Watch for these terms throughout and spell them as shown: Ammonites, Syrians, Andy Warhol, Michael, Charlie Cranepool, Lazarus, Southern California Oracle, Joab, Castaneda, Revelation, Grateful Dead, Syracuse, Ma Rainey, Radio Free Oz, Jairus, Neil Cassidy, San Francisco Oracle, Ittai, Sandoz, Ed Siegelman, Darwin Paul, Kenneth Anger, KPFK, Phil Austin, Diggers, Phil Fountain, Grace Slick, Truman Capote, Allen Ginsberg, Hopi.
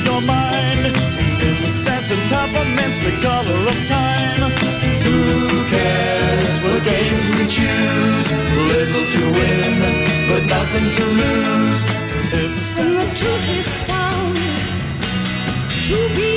to your mind. Incense and peppermints, the color of time. Who cares what games we choose? Little to win, but nothing to lose. When the truth is found to be.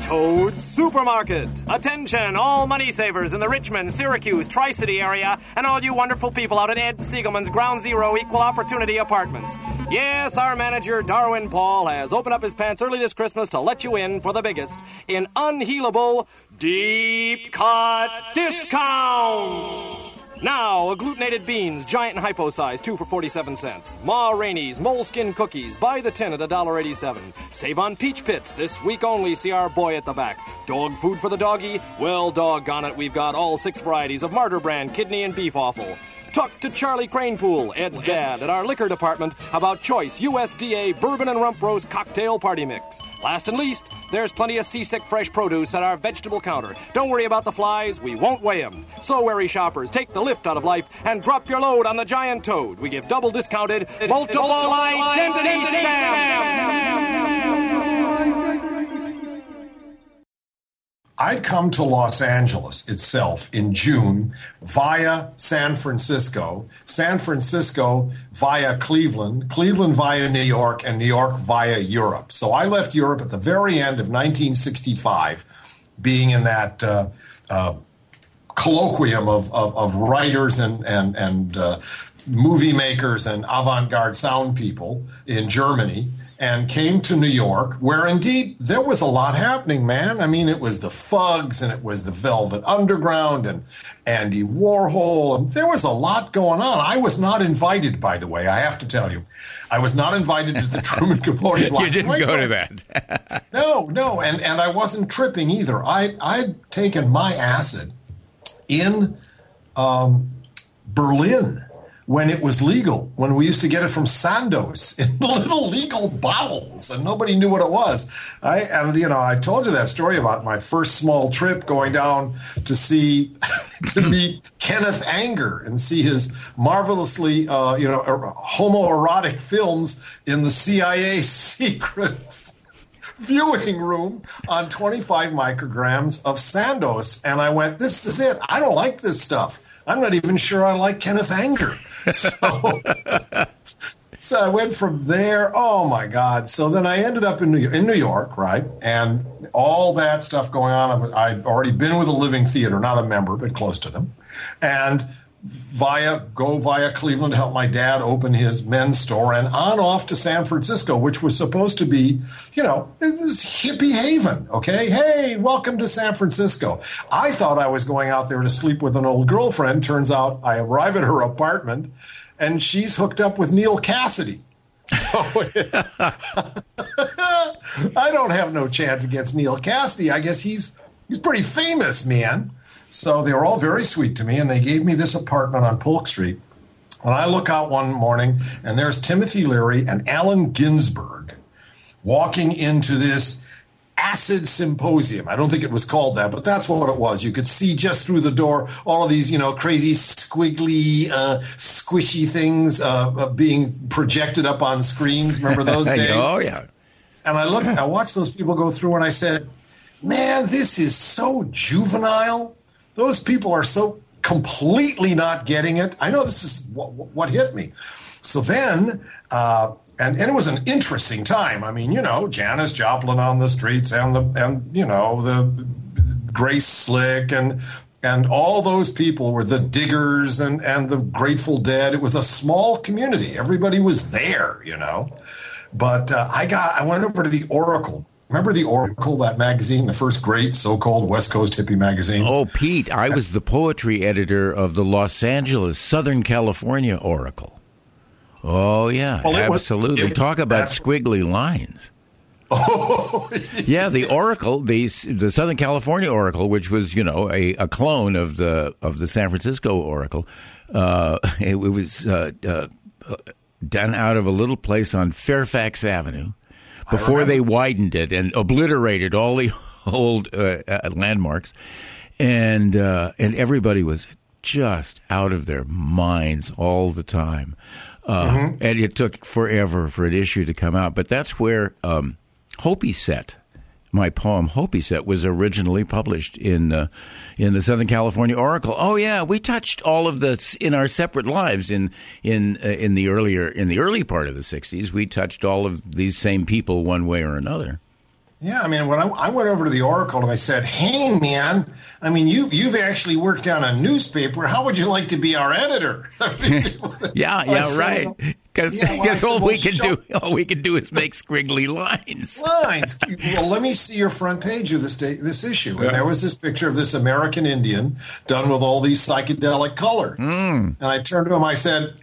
Toad Supermarket. Attention, all money savers in the Richmond, Syracuse, Tri-City area, and all you wonderful people out at Ed Siegelman's Ground Zero Equal Opportunity Apartments. Yes, our manager, Darwin Paul, has opened up his pants early this Christmas to let you in for the biggest in unhealable deep-cut discounts. Now, agglutinated beans, giant and hypo size, 2 for 47 cents. Ma Rainey's moleskin cookies, buy the tin at $1.87. Save on peach pits, this week only, see our boy at the back. Dog food for the doggy? Well, doggone it, we've got all 6 varieties of martyr brand, kidney and beef offal. Talk to Charlie Cranepool, Ed's dad, at our liquor department about choice USDA bourbon and rump roast cocktail party mix. Last and least, there's plenty of seasick fresh produce at our vegetable counter. Don't worry about the flies, we won't weigh them. So wary shoppers, take the lift out of life and drop your load on the giant toad. We give double discounted multiple identity stamps. I come to Los Angeles itself in June via San Francisco via Cleveland, Cleveland via New York, and New York via Europe. So I left Europe at the very end of 1965, being in that colloquium of writers and movie makers and avant-garde sound people in Germany. And came to New York, where indeed there was a lot happening, man. I mean, it was the Fugs, and it was the Velvet Underground, and Andy Warhol, and there was a lot going on. I was not invited, by the way, I have to tell you. I was not invited to the Truman Capote Black. You didn't go to that. No, and I wasn't tripping either. I'd taken my acid in Berlin, when it was legal, when we used to get it from Sandoz in little legal bottles, and nobody knew what it was. I told you that story about my first small trip going down to meet Kenneth Anger and see his marvelously, homoerotic films in the CIA secret viewing room on 25 micrograms of Sandoz, and I went, "This is it. I don't like this stuff. I'm not even sure I like Kenneth Anger." So I went from there. Oh, my God. So then I ended up in New York, right? And all that stuff going on. I'd already been with a Living Theater, not a member, but close to them. And via Cleveland to help my dad open his men's store, and on off to San Francisco, which was supposed to be, it was hippie haven, okay? Hey, welcome to San Francisco. I thought I was going out there to sleep with an old girlfriend. Turns out I arrive at her apartment, and she's hooked up with Neil Cassidy. So I don't have no chance against Neil Cassidy. I guess he's pretty famous, man. So they were all very sweet to me, and they gave me this apartment on Polk Street. And I look out one morning, and there's Timothy Leary and Allen Ginsberg walking into this Acid Symposium. I don't think it was called that, but that's what it was. You could see just through the door all of these, you know, crazy, squiggly, squishy things being projected up on screens. Remember those days? Oh, yeah. And I watched those people go through and I said, man, this is so juvenile. Those people are so completely not getting it. I know this is what hit me. So then... And it was an interesting time. I mean, you know, Janis Joplin on the streets and the Grace Slick and all those people were the Diggers and the Grateful Dead. It was a small community. Everybody was there, you know. But I went over to the Oracle. Remember the Oracle, that magazine, the first great so-called West Coast hippie magazine? Oh, Pete, I was the poetry editor of the Los Angeles, Southern California Oracle. Oh, yeah, well, absolutely. Talk about squiggly lines. Oh, yeah, the Oracle, the Southern California Oracle, which was, you know, a clone of the San Francisco Oracle. It was done out of a little place on Fairfax Avenue before they widened it and obliterated all the old landmarks. And everybody was just out of their minds all the time. And it took forever for an issue to come out. But that's where my poem Hopi Set, was originally published in the Southern California Oracle. Oh, yeah, we touched all of this in our separate lives in the early part of the 60s. We touched all of these same people one way or another. Yeah, I mean, when I went over to the Oracle and I said, hey, man, I mean, you've actually worked on a newspaper. How would you like to be our editor? yeah, right. Because all we can do is make squiggly lines. Well, let me see your front page of this issue. And there was this picture of this American Indian done with all these psychedelic colors. Mm. And I turned to him, I said,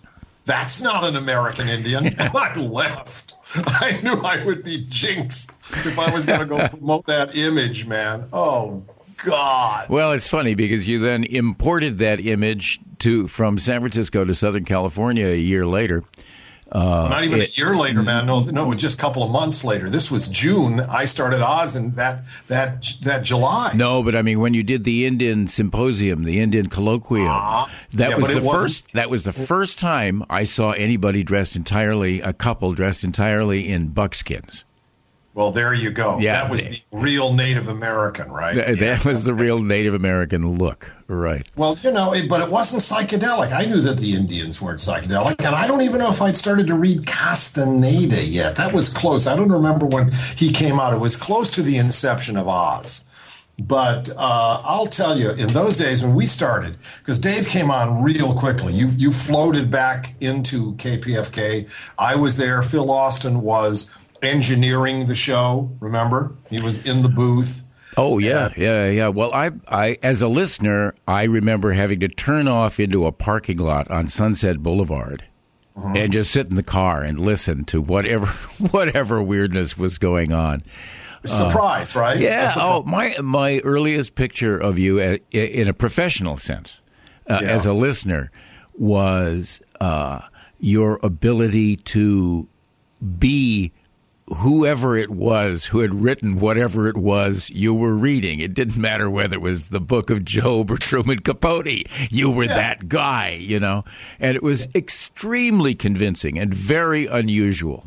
that's not an American Indian. And I left. I knew I would be jinxed if I was going to go promote that image, man. Oh, God. Well, it's funny because you then imported that image from San Francisco to Southern California a year later. Not even a year later, man. No, just a couple of months later. This was June. I started Oz in that July. No, but I mean, when you did the Indian Symposium, the Indian Colloquium, that was the first time I saw anybody a couple dressed entirely in buckskins. Well, there you go. Yeah, that was the real Native American, right? That was the real Native American look, right? Well, you know, but it wasn't psychedelic. I knew that the Indians weren't psychedelic, and I don't even know if I'd started to read Castaneda yet. That was close. I don't remember when he came out. It was close to the inception of Oz. But I'll tell you, in those days when we started, because Dave came on real quickly, you floated back into KPFK. I was there. Phil Austin was engineering the show, remember? He was in the booth. Oh, yeah. Well, I as a listener, I remember having to turn off into a parking lot on Sunset Boulevard and just sit in the car and listen to whatever weirdness was going on. Surprise, right? Yeah. My earliest picture of you in a professional sense as a listener was your ability to be whoever it was who had written whatever it was you were reading. It didn't matter whether it was the Book of Job or Truman Capote. You were that guy, you know. And it was extremely convincing and very unusual,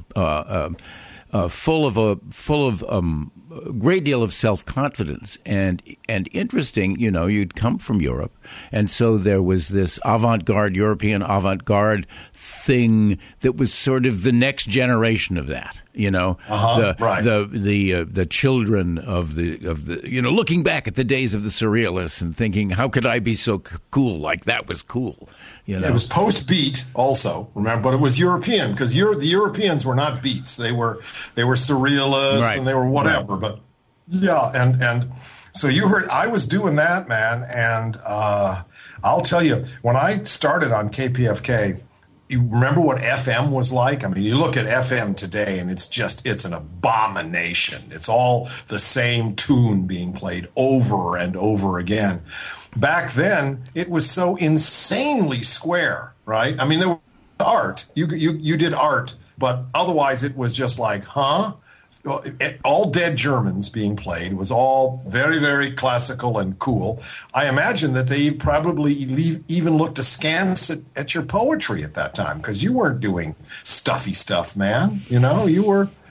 full of a great deal of self-confidence and interesting. You know, you'd come from Europe, and so there was this European avant-garde thing that was sort of the next generation of that. You know, the children of the you know, looking back at the days of the surrealists and thinking, how could I be so cool? Like that was cool. You know, it was post beat also. Remember, but it was European because the Europeans were not beats. They were surrealists and they were whatever. Right. But yeah, and so you heard I was doing that, man. And I'll tell you, when I started on KPFK. You remember what FM was like? I mean, you look at FM today and it's an abomination. It's all the same tune being played over and over again. Back then, it was so insanely square, right? I mean, there was art. You did art, but otherwise it was just like, huh? all dead Germans being played was all very, very classical and cool. I imagine that they probably even looked askance at your poetry at that time, because you weren't doing stuffy stuff, man. You know, you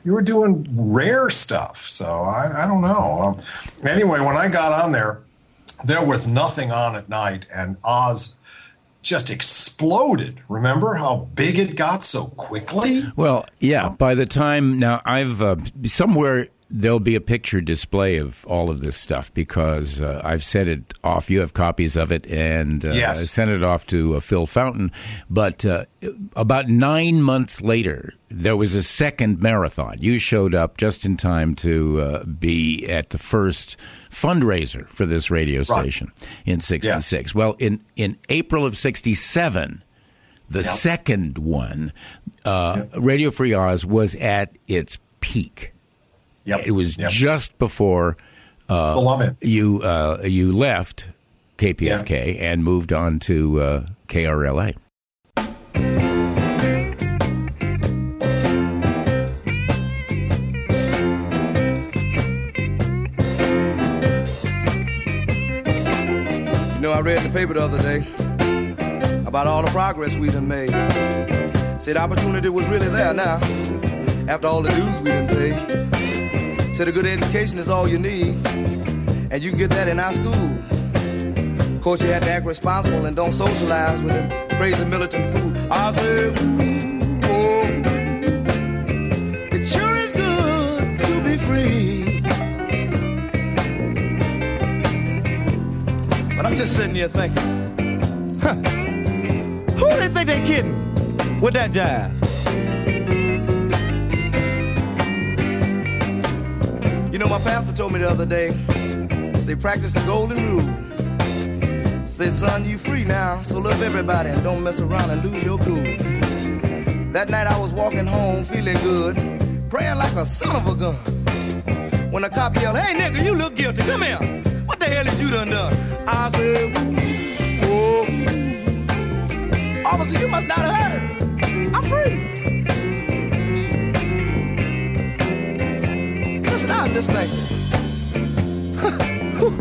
were doing rare stuff. So I don't know. Anyway, when I got on there was nothing on at night, and Oz just exploded. Remember how big it got so quickly? Well, yeah. By the time now, I've somewhere there'll be a picture display of all of this stuff, because I've sent it off. You have copies of it, and yes. I sent it off to Phil Fountain. But about 9 months later, there was a second marathon. You showed up just in time to be at the first fundraiser for this radio station in 66. Yes. Well, in April of 67, the second one, Radio Free Oz was at its peak. Yep. It was just before you left KPFK and moved on to KRLA. You know, I read the paper the other day about all the progress we done made. Said opportunity was really there now, after all the dues we done paid. Said a good education is all you need, and you can get that in our school. Of course, you had to act responsible and don't socialize with them crazy militant fool. I said, ooh, oh, it sure is good to be free. But I'm just sitting here thinking, who do they think they're kidding with that jive? You know, my pastor told me the other day, say, practice the golden rule. Said, son, you free now, so love everybody and don't mess around and lose your cool. That night I was walking home feeling good, praying like a son of a gun, when a cop yelled, hey, nigga, you look guilty, come here. What the hell is you done? I said, whoa. Officer, you must not have heard. I'm free. I was just thinking, who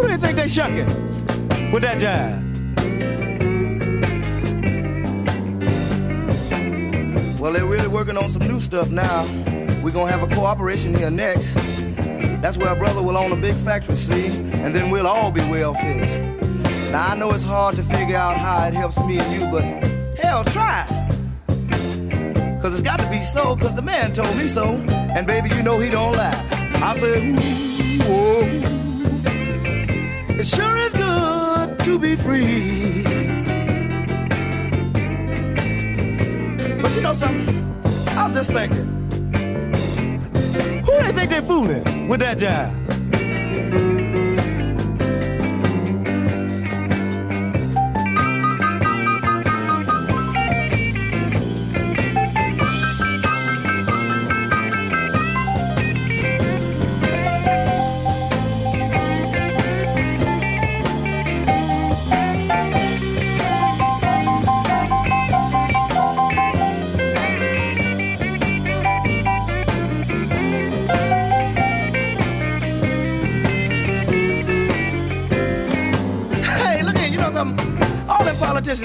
do they think they shucking with that jive? Well, they're really working on some new stuff now. We're going to have a cooperation here next. That's where a brother will own a big factory, see? And then we'll all be well fixed. Now, I know it's hard to figure out how it helps me and you, but hell, try. Because it's got to be so, because the man told me so. And baby, you know he don't lie. I said, ooh, oh, it sure is good to be free. But you know something? I was just thinking, who do they think they're fooling with that jive?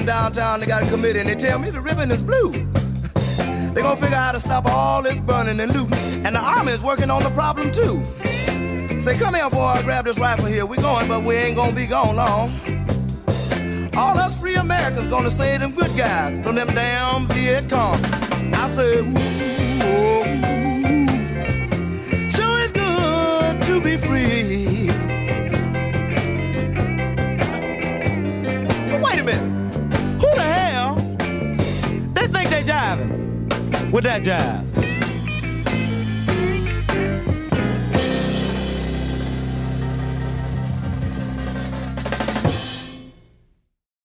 Downtown, they got a committee, and they tell me the ribbon is blue. They're gonna figure out how to stop all this burning and looting, and the army is working on the problem too. Say, come here, boy, grab this rifle here. We're going, but we ain't gonna be gone long. All us free Americans gonna save them good guys from them damn Viet Cong. I said, ooh, oh, sure it's good to be free. But wait a minute. With that job.